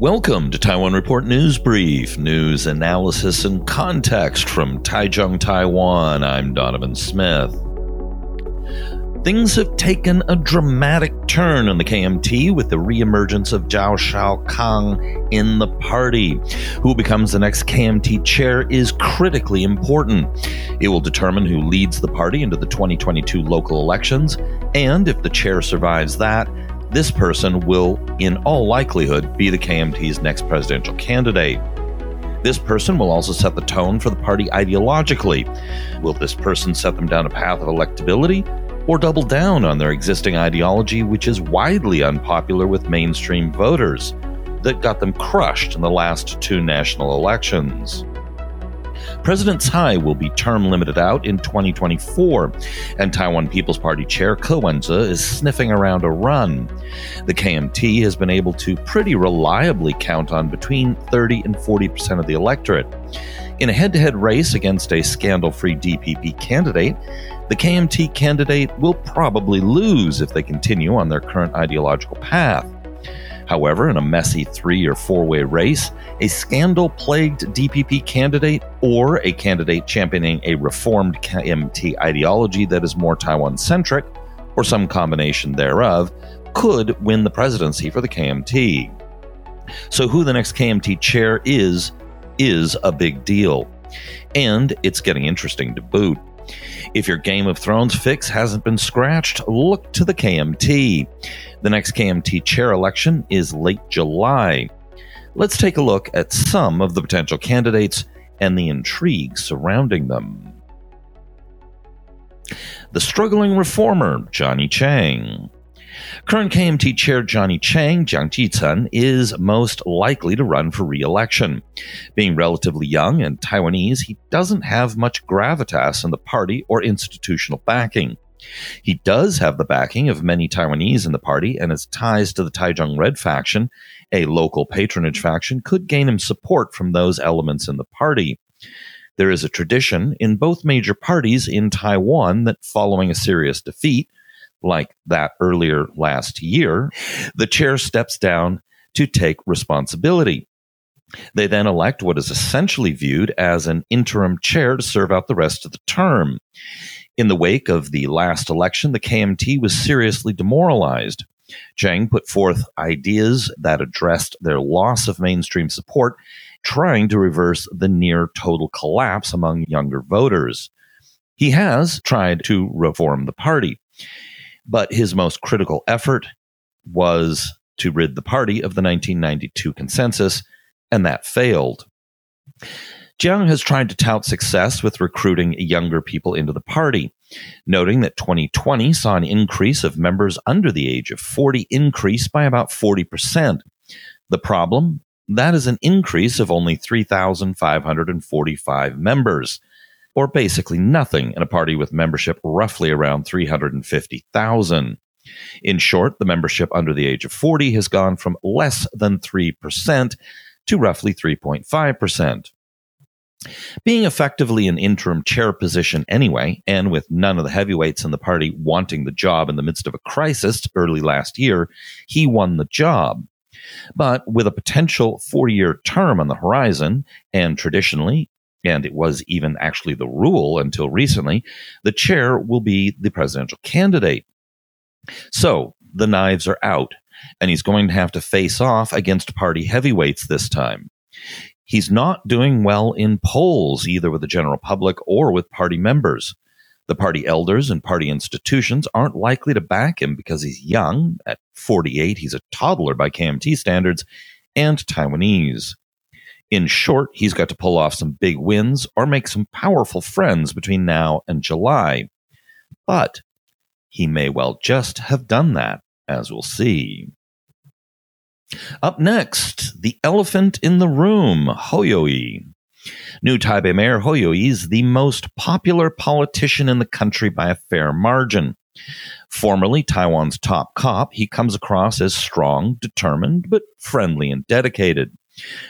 Welcome to Taiwan Report News Brief, news analysis and context from Taichung, Taiwan. I'm Donovan Smith. Things have taken a dramatic turn on the KMT with the reemergence of Zhao Shaokang in the party. Who becomes the next KMT chair is critically important. It will determine who leads the party into the 2022 local elections, and if the chair survives that, this person will, in all likelihood, be the KMT's next presidential candidate. This person will also set the tone for the party ideologically. Will this person set them down a path of electability, or double down on their existing ideology, which is widely unpopular with mainstream voters, that got them crushed in the last two national elections? President Tsai will be term-limited out in 2024, and Taiwan People's Party Chair Ko Wen-je is sniffing around a run. The KMT has been able to pretty reliably count on between 30 and 40% of the electorate. In a head-to-head race against a scandal-free DPP candidate, the KMT candidate will probably lose if they continue on their current ideological path. However, in a messy three- or four-way race, a scandal-plagued DPP candidate or a candidate championing a reformed KMT ideology that is more Taiwan-centric, or some combination thereof, could win the presidency for the KMT. So who the next KMT chair is a big deal. And it's getting interesting to boot. If your Game of Thrones fix hasn't been scratched, look to the KMT. The next KMT chair election is late July. Let's take a look at some of the potential candidates and the intrigue surrounding them. The struggling reformer, Johnny Chiang. Current KMT Chair Johnny Chiang, Jiang Qichen, is most likely to run for re-election. Being relatively young and Taiwanese, he doesn't have much gravitas in the party or institutional backing. He does have the backing of many Taiwanese in the party, and his ties to the Taijiang Red Faction, a local patronage faction, could gain him support from those elements in the party. There is a tradition in both major parties in Taiwan that following a serious defeat, like that earlier last year, the chair steps down to take responsibility. They then elect what is essentially viewed as an interim chair to serve out the rest of the term. In the wake of the last election, the KMT was seriously demoralized. Chiang put forth ideas that addressed their loss of mainstream support, trying to reverse the near total collapse among younger voters. He has tried to reform the party, but his most critical effort was to rid the party of the 1992 consensus, and that failed. Chiang has tried to tout success with recruiting younger people into the party, noting that 2020 saw an increase of members under the age of 40 increase by about 40%. The problem? That is an increase of only 3,545 members, or basically nothing in a party with membership roughly around 350,000. In short, the membership under the age of 40 has gone from less than 3% to roughly 3.5%. Being effectively an interim chair position anyway, and with none of the heavyweights in the party wanting the job in the midst of a crisis early last year, he won the job. But with a potential four-year term on the horizon, and traditionally, and it was even actually the rule until recently, the chair will be the presidential candidate. So the knives are out, and he's going to have to face off against party heavyweights this time. He's not doing well in polls, either with the general public or with party members. The party elders and party institutions aren't likely to back him because he's young. At 48, he's a toddler by KMT standards and Taiwanese. In short, he's got to pull off some big wins or make some powerful friends between now and July. But he may well just have done that, as we'll see. Up next, the elephant in the room, Hou You-yi. New Taipei Mayor Hou You-yi is the most popular politician in the country by a fair margin. Formerly Taiwan's top cop, he comes across as strong, determined, but friendly and dedicated.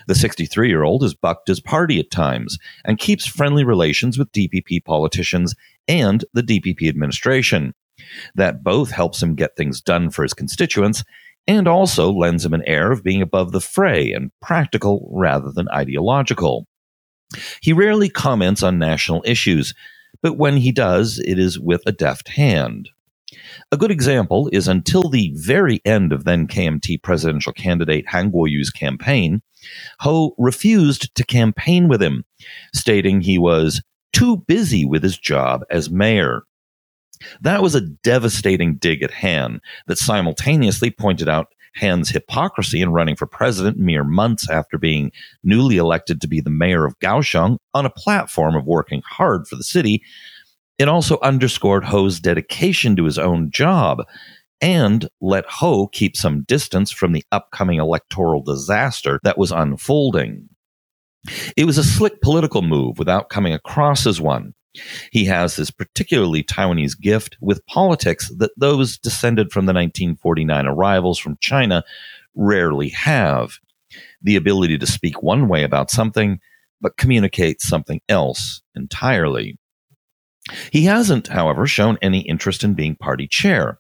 The 63-year-old has bucked his party at times and keeps friendly relations with DPP politicians and the DPP administration. That both helps him get things done for his constituents and also lends him an air of being above the fray and practical rather than ideological. He rarely comments on national issues, but when he does, it is with a deft hand. A good example is until the very end of then-KMT presidential candidate Han Kuo-yu's campaign, Hou refused to campaign with him, stating he was too busy with his job as mayor. That was a devastating dig at Han that simultaneously pointed out Han's hypocrisy in running for president mere months after being newly elected to be the mayor of Kaohsiung on a platform of working hard for the city. It also underscored Ho's dedication to his own job and let Hou keep some distance from the upcoming electoral disaster that was unfolding. It was a slick political move without coming across as one. He has this particularly Taiwanese gift with politics that those descended from the 1949 arrivals from China rarely have, the ability to speak one way about something, but communicate something else entirely. He hasn't, however, shown any interest in being party chair.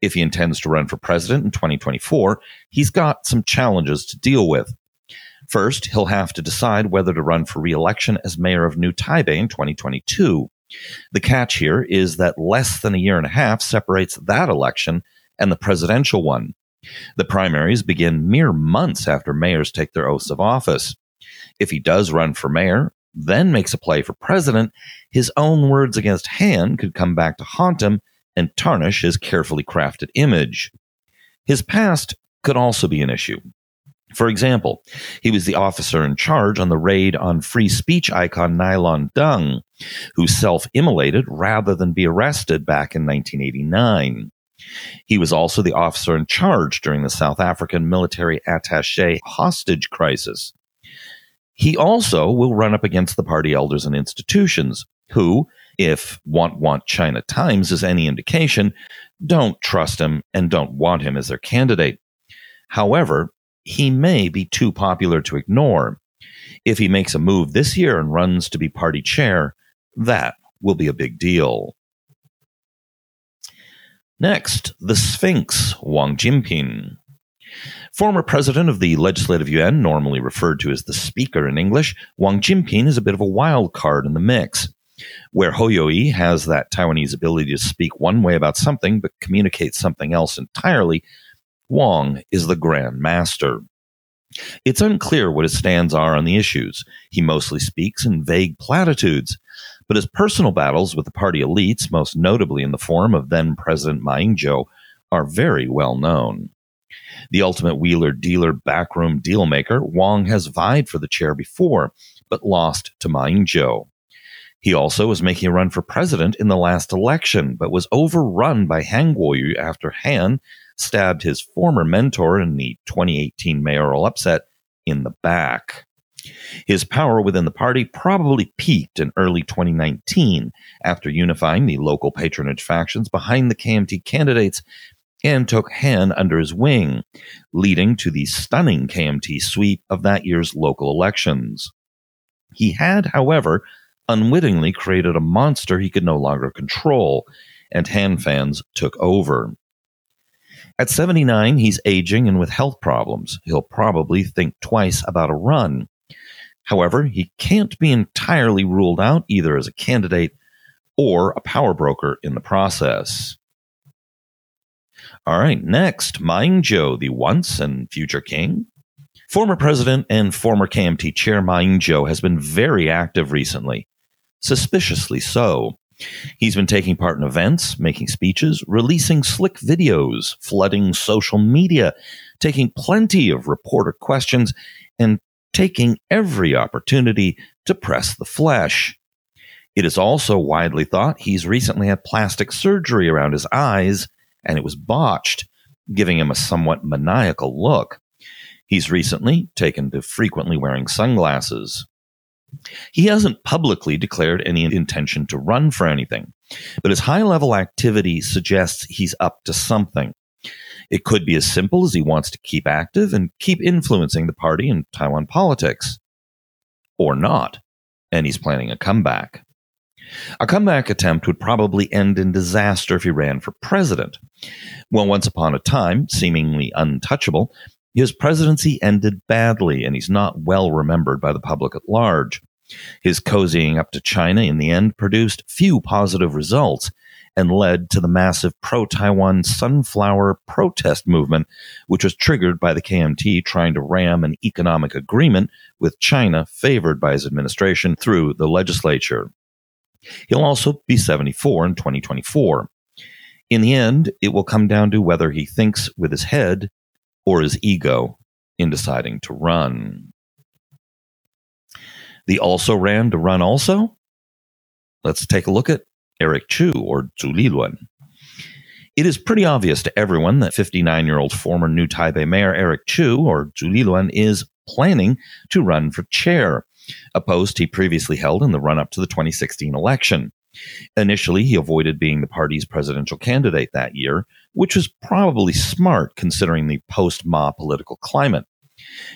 If he intends to run for president in 2024, he's got some challenges to deal with. First, he'll have to decide whether to run for re-election as mayor of New Taipei in 2022. The catch here is that less than a year and a half separates that election and the presidential one. The primaries begin mere months after mayors take their oaths of office. If he does run for mayor, then makes a play for president, his own words against Han could come back to haunt him and tarnish his carefully crafted image. His past could also be an issue. For example, he was the officer in charge on the raid on free speech icon Nylon Dung, who self-immolated rather than be arrested back in 1989. He was also the officer in charge during the South African military attaché hostage crisis. He also will run up against the party elders and institutions who, if Want China Times is any indication, don't trust him and don't want him as their candidate. However, he may be too popular to ignore. If he makes a move this year and runs to be party chair, that will be a big deal. Next, the Sphinx, Wang Jin-pyng. Former president of the Legislative Yuan, normally referred to as the Speaker in English, Wang Jin-pyng is a bit of a wild card in the mix. Where Hou You-yi has that Taiwanese ability to speak one way about something but communicate something else entirely, Wang is the Grand Master. It's unclear what his stands are on the issues. He mostly speaks in vague platitudes, but his personal battles with the party elites, most notably in the form of then-President Ma Ying-jeou, are very well known. The ultimate wheeler-dealer backroom dealmaker, Wang has vied for the chair before, but lost to Ma Ying-jeou. He also was making a run for president in the last election, but was overrun by Han Kuo-yu after Han stabbed his former mentor in the 2018 mayoral upset in the back. His power within the party probably peaked in early 2019 after unifying the local patronage factions behind the KMT candidates and took Han under his wing, leading to the stunning KMT sweep of that year's local elections. He had, however, unwittingly created a monster he could no longer control, and Han fans took over. At 79, he's aging and with health problems. He'll probably think twice about a run. However, he can't be entirely ruled out either as a candidate or a power broker in the process. All right, next, Ma Ying-jeou, the once and future king. Former president and former KMT chair Ma Ying-jeou has been very active recently, suspiciously so. He's been taking part in events, making speeches, releasing slick videos, flooding social media, taking plenty of reporter questions, and taking every opportunity to press the flesh. It is also widely thought he's recently had plastic surgery around his eyes, and it was botched, giving him a somewhat maniacal look. He's recently taken to frequently wearing sunglasses. He hasn't publicly declared any intention to run for anything, but his high-level activity suggests he's up to something. It could be as simple as he wants to keep active and keep influencing the party and Taiwan politics. Or not, and he's planning a comeback. A comeback attempt would probably end in disaster if he ran for president. Well, once upon a time, seemingly untouchable, his presidency ended badly, and he's not well remembered by the public at large. His cozying up to China in the end produced few positive results and led to the massive pro-Taiwan sunflower protest movement, which was triggered by the KMT trying to ram an economic agreement with China favored by his administration through the legislature. He'll also be 74 in 2024. In the end, it will come down to whether he thinks with his head or his ego in deciding to run. The also ran to run also? Let's take a look at Eric Chu, or Chu Li-luan. It is pretty obvious to everyone that 59-year-old former New Taipei Mayor Eric Chu, or Chu Li-luan, is planning to run for chair, a post he previously held in the run-up to the 2016 election. Initially, he avoided being the party's presidential candidate that year, which was probably smart considering the post-Ma political climate.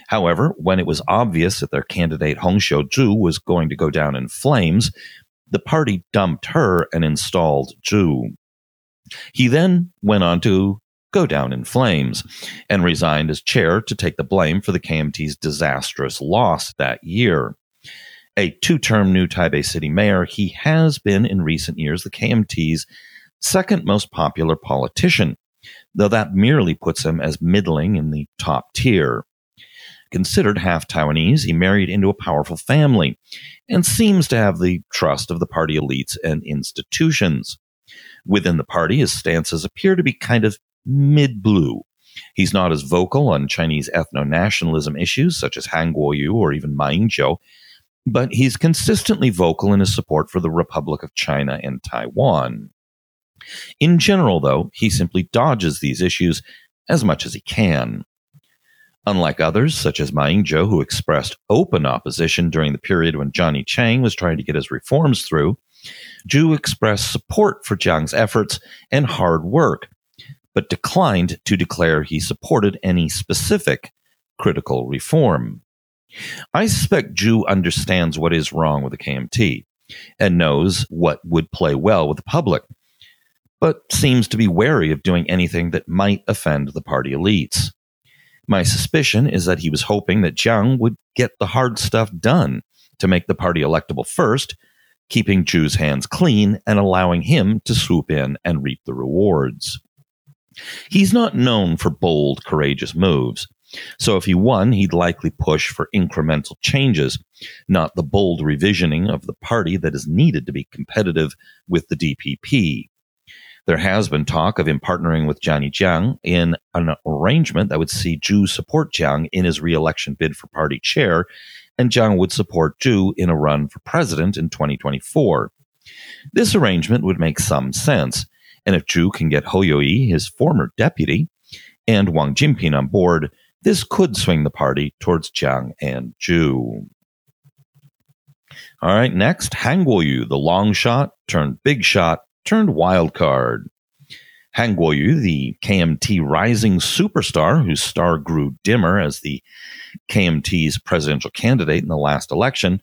However, when it was obvious that their candidate Hong Hsiu-chu was going to go down in flames, the party dumped her and installed Chu. He then went on to go down in flames and resigned as chair to take the blame for the KMT's disastrous loss that year. A two-term New Taipei City mayor, he has been in recent years the KMT's second most popular politician, though that merely puts him as middling in the top tier. Considered half Taiwanese, he married into a powerful family and seems to have the trust of the party elites and institutions. Within the party, his stances appear to be kind of mid-blue. He's not as vocal on Chinese ethno-nationalism issues such as Han Kuo-yu or even Ma Ying-jeou, but he's consistently vocal in his support for the Republic of China and Taiwan. In general, though, he simply dodges these issues as much as he can. Unlike others, such as Ma Ying-jeou, who expressed open opposition during the period when Johnny Chiang was trying to get his reforms through, Chu expressed support for Chiang's efforts and hard work, but declined to declare he supported any specific critical reform. I suspect Chu understands what is wrong with the KMT and knows what would play well with the public, but seems to be wary of doing anything that might offend the party elites. My suspicion is that he was hoping that Chiang would get the hard stuff done to make the party electable first, keeping Chu's hands clean and allowing him to swoop in and reap the rewards. He's not known for bold, courageous moves, so if he won, he'd likely push for incremental changes, not the bold revisioning of the party that is needed to be competitive with the DPP. There has been talk of him partnering with Johnny Chiang in an arrangement that would see Chu support Chiang in his re-election bid for party chair, and Chiang would support Chu in a run for president in 2024. This arrangement would make some sense, and if Chu can get Hou You-yi, his former deputy, and Wang Jin-pyng on board, this could swing the party towards Chiang and Chu. All right, next, Han Kuo-yu, the long shot turned big shot, turned wild card. Han Kuo-yu, the KMT rising superstar whose star grew dimmer as the KMT's presidential candidate in the last election,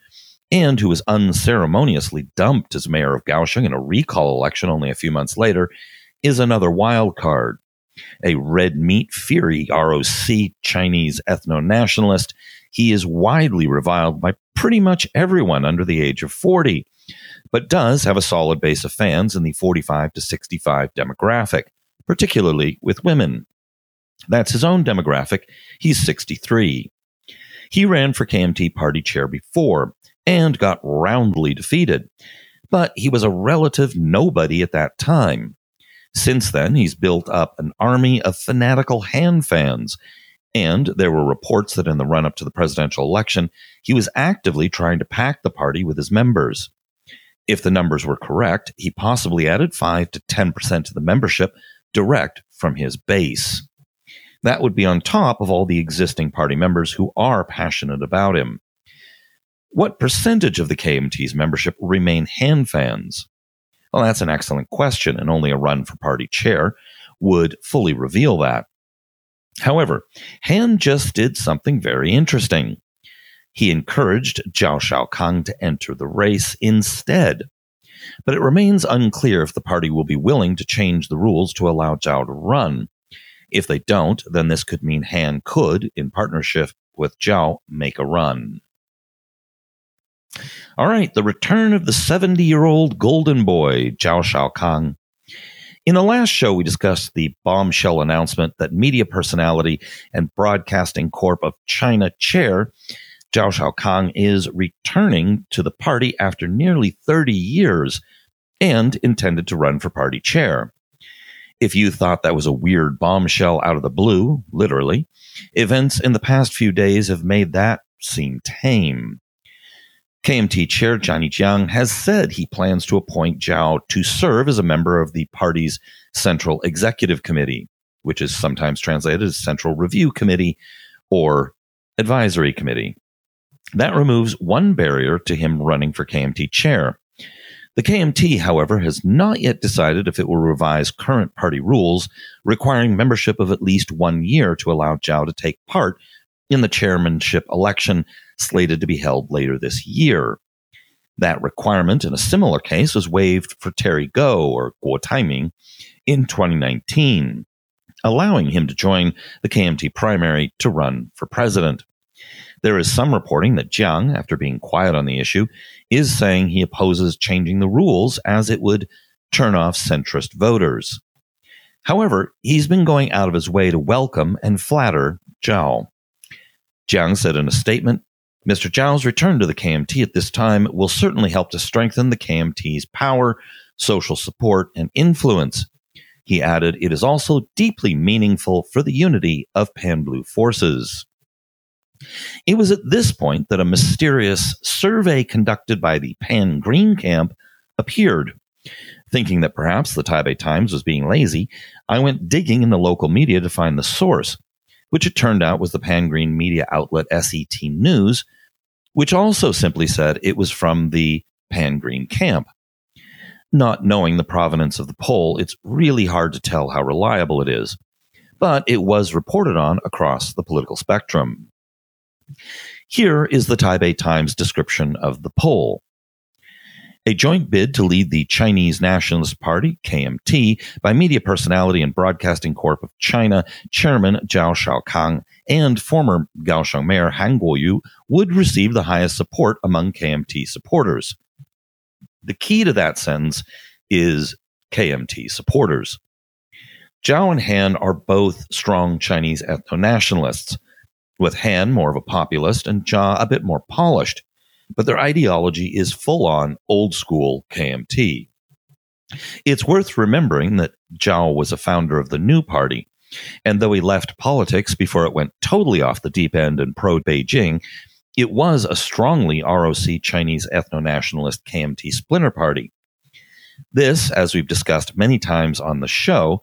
and who was unceremoniously dumped as mayor of Kaohsiung in a recall election only a few months later, is another wild card. A red meat fury ROC Chinese ethno-nationalist, he is widely reviled by pretty much everyone under the age of 40, but does have a solid base of fans in the 45 to 65 demographic, particularly with women. That's his own demographic. He's 63. He ran for KMT party chair before and got roundly defeated, but he was a relative nobody at that time. Since then, he's built up an army of fanatical Han fans, and there were reports that in the run-up to the presidential election, he was actively trying to pack the party with his members. If the numbers were correct, he possibly added 5 to 10% to the membership direct from his base. That would be on top of all the existing party members who are passionate about him. What percentage of the KMT's membership remain Han fans? Well, that's an excellent question, and only a run for party chair would fully reveal that. However, Han just did something very interesting. He encouraged Zhao Shaokang to enter the race instead. but it remains unclear if the party will be willing to change the rules to allow Zhao to run. If they don't, then this could mean Han could, in partnership with Zhao, make a run. All right, the return of the 70-year-old golden boy, Zhao Shaokang. In the last show, we discussed the bombshell announcement that media personality and Broadcasting Corp of China chair Zhao Shaokang is returning to the party after nearly 30 years and intended to run for party chair. If you thought that was a weird bombshell out of the blue, literally, events in the past few days have made that seem tame. KMT Chair Johnny Chiang has said he plans to appoint Zhao to serve as a member of the party's Central Executive Committee, which is sometimes translated as Central Review Committee or Advisory Committee. That removes one barrier to him running for KMT Chair. The KMT, however, has not yet decided if it will revise current party rules requiring membership of at least 1 year to allow Zhao to take part in the chairmanship election slated to be held later this year. That requirement, in a similar case, was waived for Terry Gou, or Guo Tai-ming, in 2019, allowing him to join the KMT primary to run for president. There is some reporting that Chiang, after being quiet on the issue, is saying he opposes changing the rules as it would turn off centrist voters. However, he's been going out of his way to welcome and flatter Zhao. Chiang said in a statement, "Mr. Zhao's return to the KMT at this time will certainly help to strengthen the KMT's power, social support, and influence." He added, "It is also deeply meaningful for the unity of Pan-Blue forces." It was at this point that a mysterious survey conducted by the Pan-Green camp appeared. Thinking that perhaps the Taipei Times was being lazy, I went digging in the local media to find the source, which it turned out was the Pan-Green media outlet SET News, which also simply said it was from the Pan-Green camp. Not knowing the provenance of the poll, it's really hard to tell how reliable it is, but it was reported on across the political spectrum. Here is the Taipei Times description of the poll. A joint bid to lead the Chinese Nationalist Party, KMT, by media personality and Broadcasting Corp of China chairman Zhao Shaokang and former Kaohsiung mayor Han Kuo-yu would receive the highest support among KMT supporters. The key to that sentence is KMT supporters. Zhao and Han are both strong Chinese ethno-nationalists, with Han more of a populist and Zhao a bit more polished, but their ideology is full-on old-school KMT. It's worth remembering that Zhao was a founder of the New Party, and though he left politics before it went totally off the deep end and pro-Beijing, it was a strongly ROC Chinese ethno-nationalist KMT splinter party. This, as we've discussed many times on the show,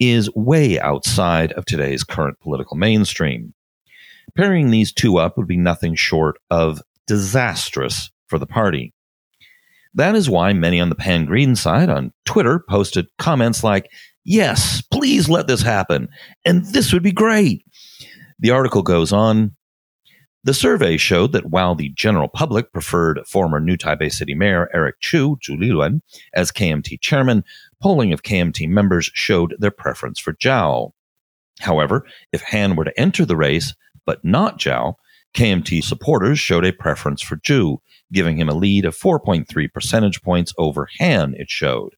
is way outside of today's current political mainstream. Pairing these two up would be nothing short of disastrous for the party. That is why many on the Pan-Green side on Twitter posted comments like, "Yes, please let this happen, and this would be great." The article goes on, "The survey showed that while the general public preferred former New Taipei City Mayor Eric Chu Li-luan, as KMT chairman, polling of KMT members showed their preference for Zhao. However, if Han were to enter the race, but not Zhao, KMT supporters showed a preference for Zhu, giving him a lead of 4.3 percentage points over Han, it showed.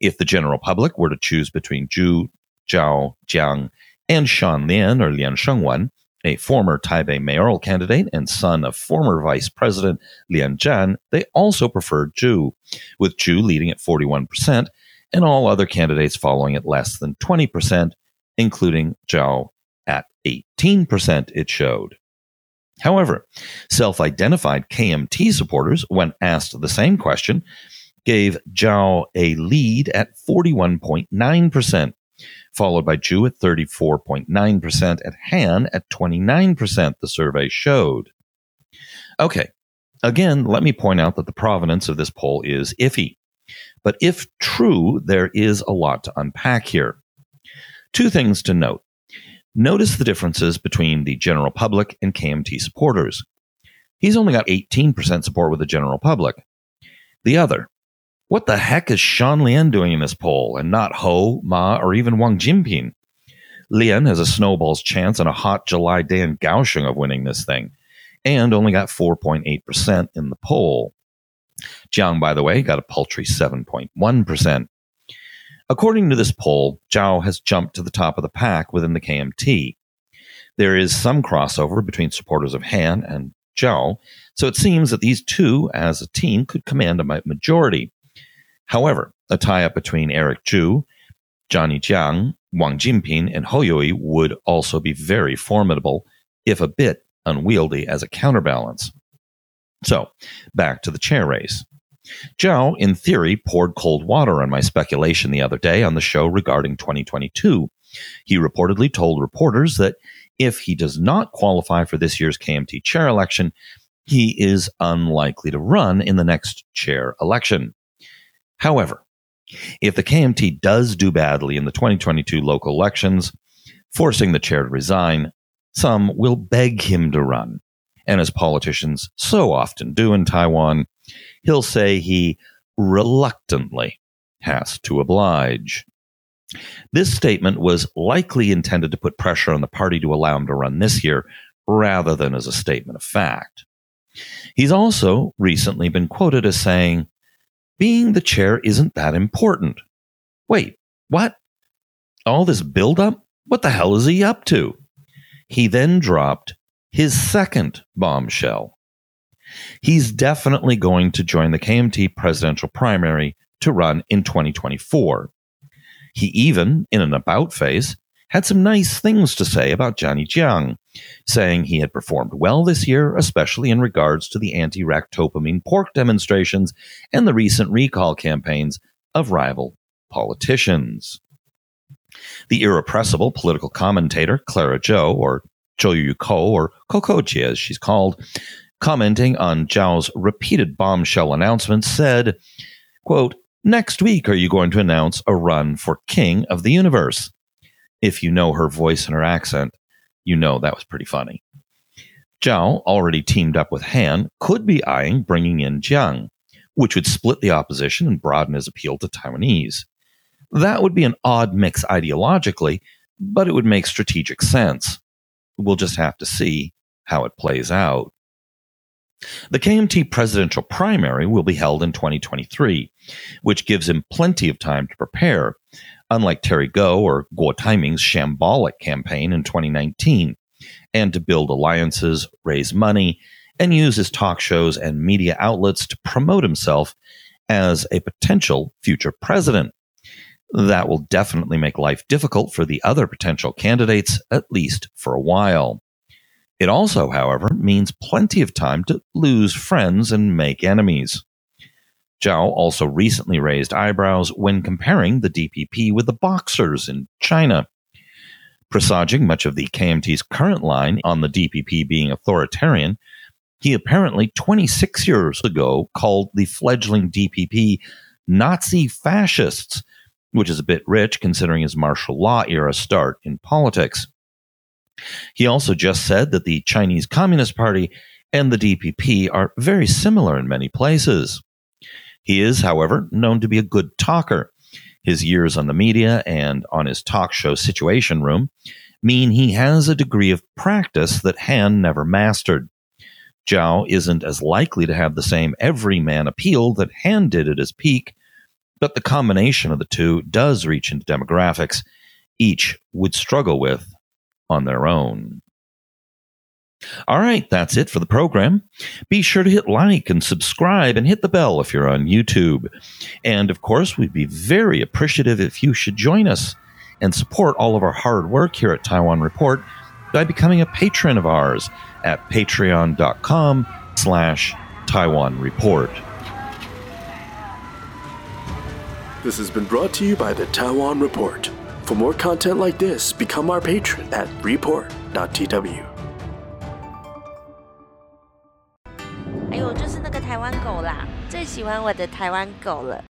If the general public were to choose between Zhu, Zhao, Jiang, and Sean Lien or Lien Sheng-wen, a former Taipei mayoral candidate and son of former Vice President Lien Chan, they also preferred Zhu, with Zhu leading at 41% and all other candidates following at less than 20%, including Zhao at 18%, it showed. However, self-identified KMT supporters, when asked the same question, gave Zhao a lead at 41.9%, followed by Zhu at 34.9% and Han at 29%, the survey showed. Okay, again, let me point out that the provenance of this poll is iffy. But if true, there is a lot to unpack here. Two things to note. Notice the differences between the general public and KMT supporters. He's only got 18% support with the general public. The other, What the heck is Sean Lien doing in this poll and not Ho, Ma, or even Wang Jin-pyng? Lien has a snowball's chance on a hot July day in Kaohsiung of winning this thing, and only got 4.8% in the poll. Jiang, by the way, got a paltry 7.1%. According to this poll, Zhao has jumped to the top of the pack within the KMT. There is some crossover between supporters of Han and Zhao, so it seems that these two, as a team, could command a majority. However, a tie-up between Eric Chu, Johnny Chiang, Wang Jin-pyng, and Hou You-yi would also be very formidable, if a bit unwieldy as a counterbalance. So, back to the chair race. Zhao, in theory, poured cold water on my speculation the other day on the show regarding 2022. He reportedly told reporters that if he does not qualify for this year's KMT chair election, he is unlikely to run in the next chair election. However, if the KMT does do badly in the 2022 local elections, forcing the chair to resign, some will beg him to run. And as politicians so often do in Taiwan, he'll say he reluctantly has to oblige. This statement was likely intended to put pressure on the party to allow him to run this year, rather than as a statement of fact. He's also recently been quoted as saying, "Being the chair isn't that important." Wait, what? All this buildup? What the hell is he up to? He then dropped his second bombshell. He's definitely going to join the KMT presidential primary to run in 2024. He even, in an about face, had some nice things to say about Johnny Chiang, saying he had performed well this year, especially in regards to the anti-ractopamine pork demonstrations and the recent recall campaigns of rival politicians. The irrepressible political commentator Clara Chou, or Chou Yu-kou, or Ko Wen-je as she's called, commenting on Zhao's repeated bombshell announcements, said, quote, "Next week are you going to announce a run for King of the Universe?" If you know her voice and her accent, you know that was pretty funny. Zhao, already teamed up with Han, could be eyeing bringing in Jiang, which would split the opposition and broaden his appeal to Taiwanese. That would be an odd mix ideologically, but it would make strategic sense. We'll just have to see how it plays out. The KMT presidential primary will be held in 2023, which gives him plenty of time to prepare, unlike Terry Gou or Guo Tai-ming's shambolic campaign in 2019, and to build alliances, raise money, and use his talk shows and media outlets to promote himself as a potential future president. That will definitely make life difficult for the other potential candidates, at least for a while. It also, however, means plenty of time to lose friends and make enemies. Zhao also recently raised eyebrows when comparing the DPP with the Boxers in China. Presaging much of the KMT's current line on the DPP being authoritarian, he apparently 26 years ago called the fledgling DPP Nazi fascists, which is a bit rich considering his martial law era start in politics. He also just said that the Chinese Communist Party and the DPP are very similar in many places. He is, however, known to be a good talker. His years on the media and on his talk show Situation Room mean he has a degree of practice that Han never mastered. Zhao isn't as likely to have the same everyman appeal that Han did at his peak, but the combination of the two does reach into demographics each would struggle with on their own. All right, that's it for the program. Be sure to hit like and subscribe and hit the bell if you're on YouTube. And of course, we'd be very appreciative if you should join us and support all of our hard work here at Taiwan Report by becoming a patron of ours at patreon.com/Taiwan Report. This has been brought to you by the Taiwan Report. For more content like this, become our patron at report.tw. 哎呦，就是那个台湾狗啦，最喜欢我的台湾狗了。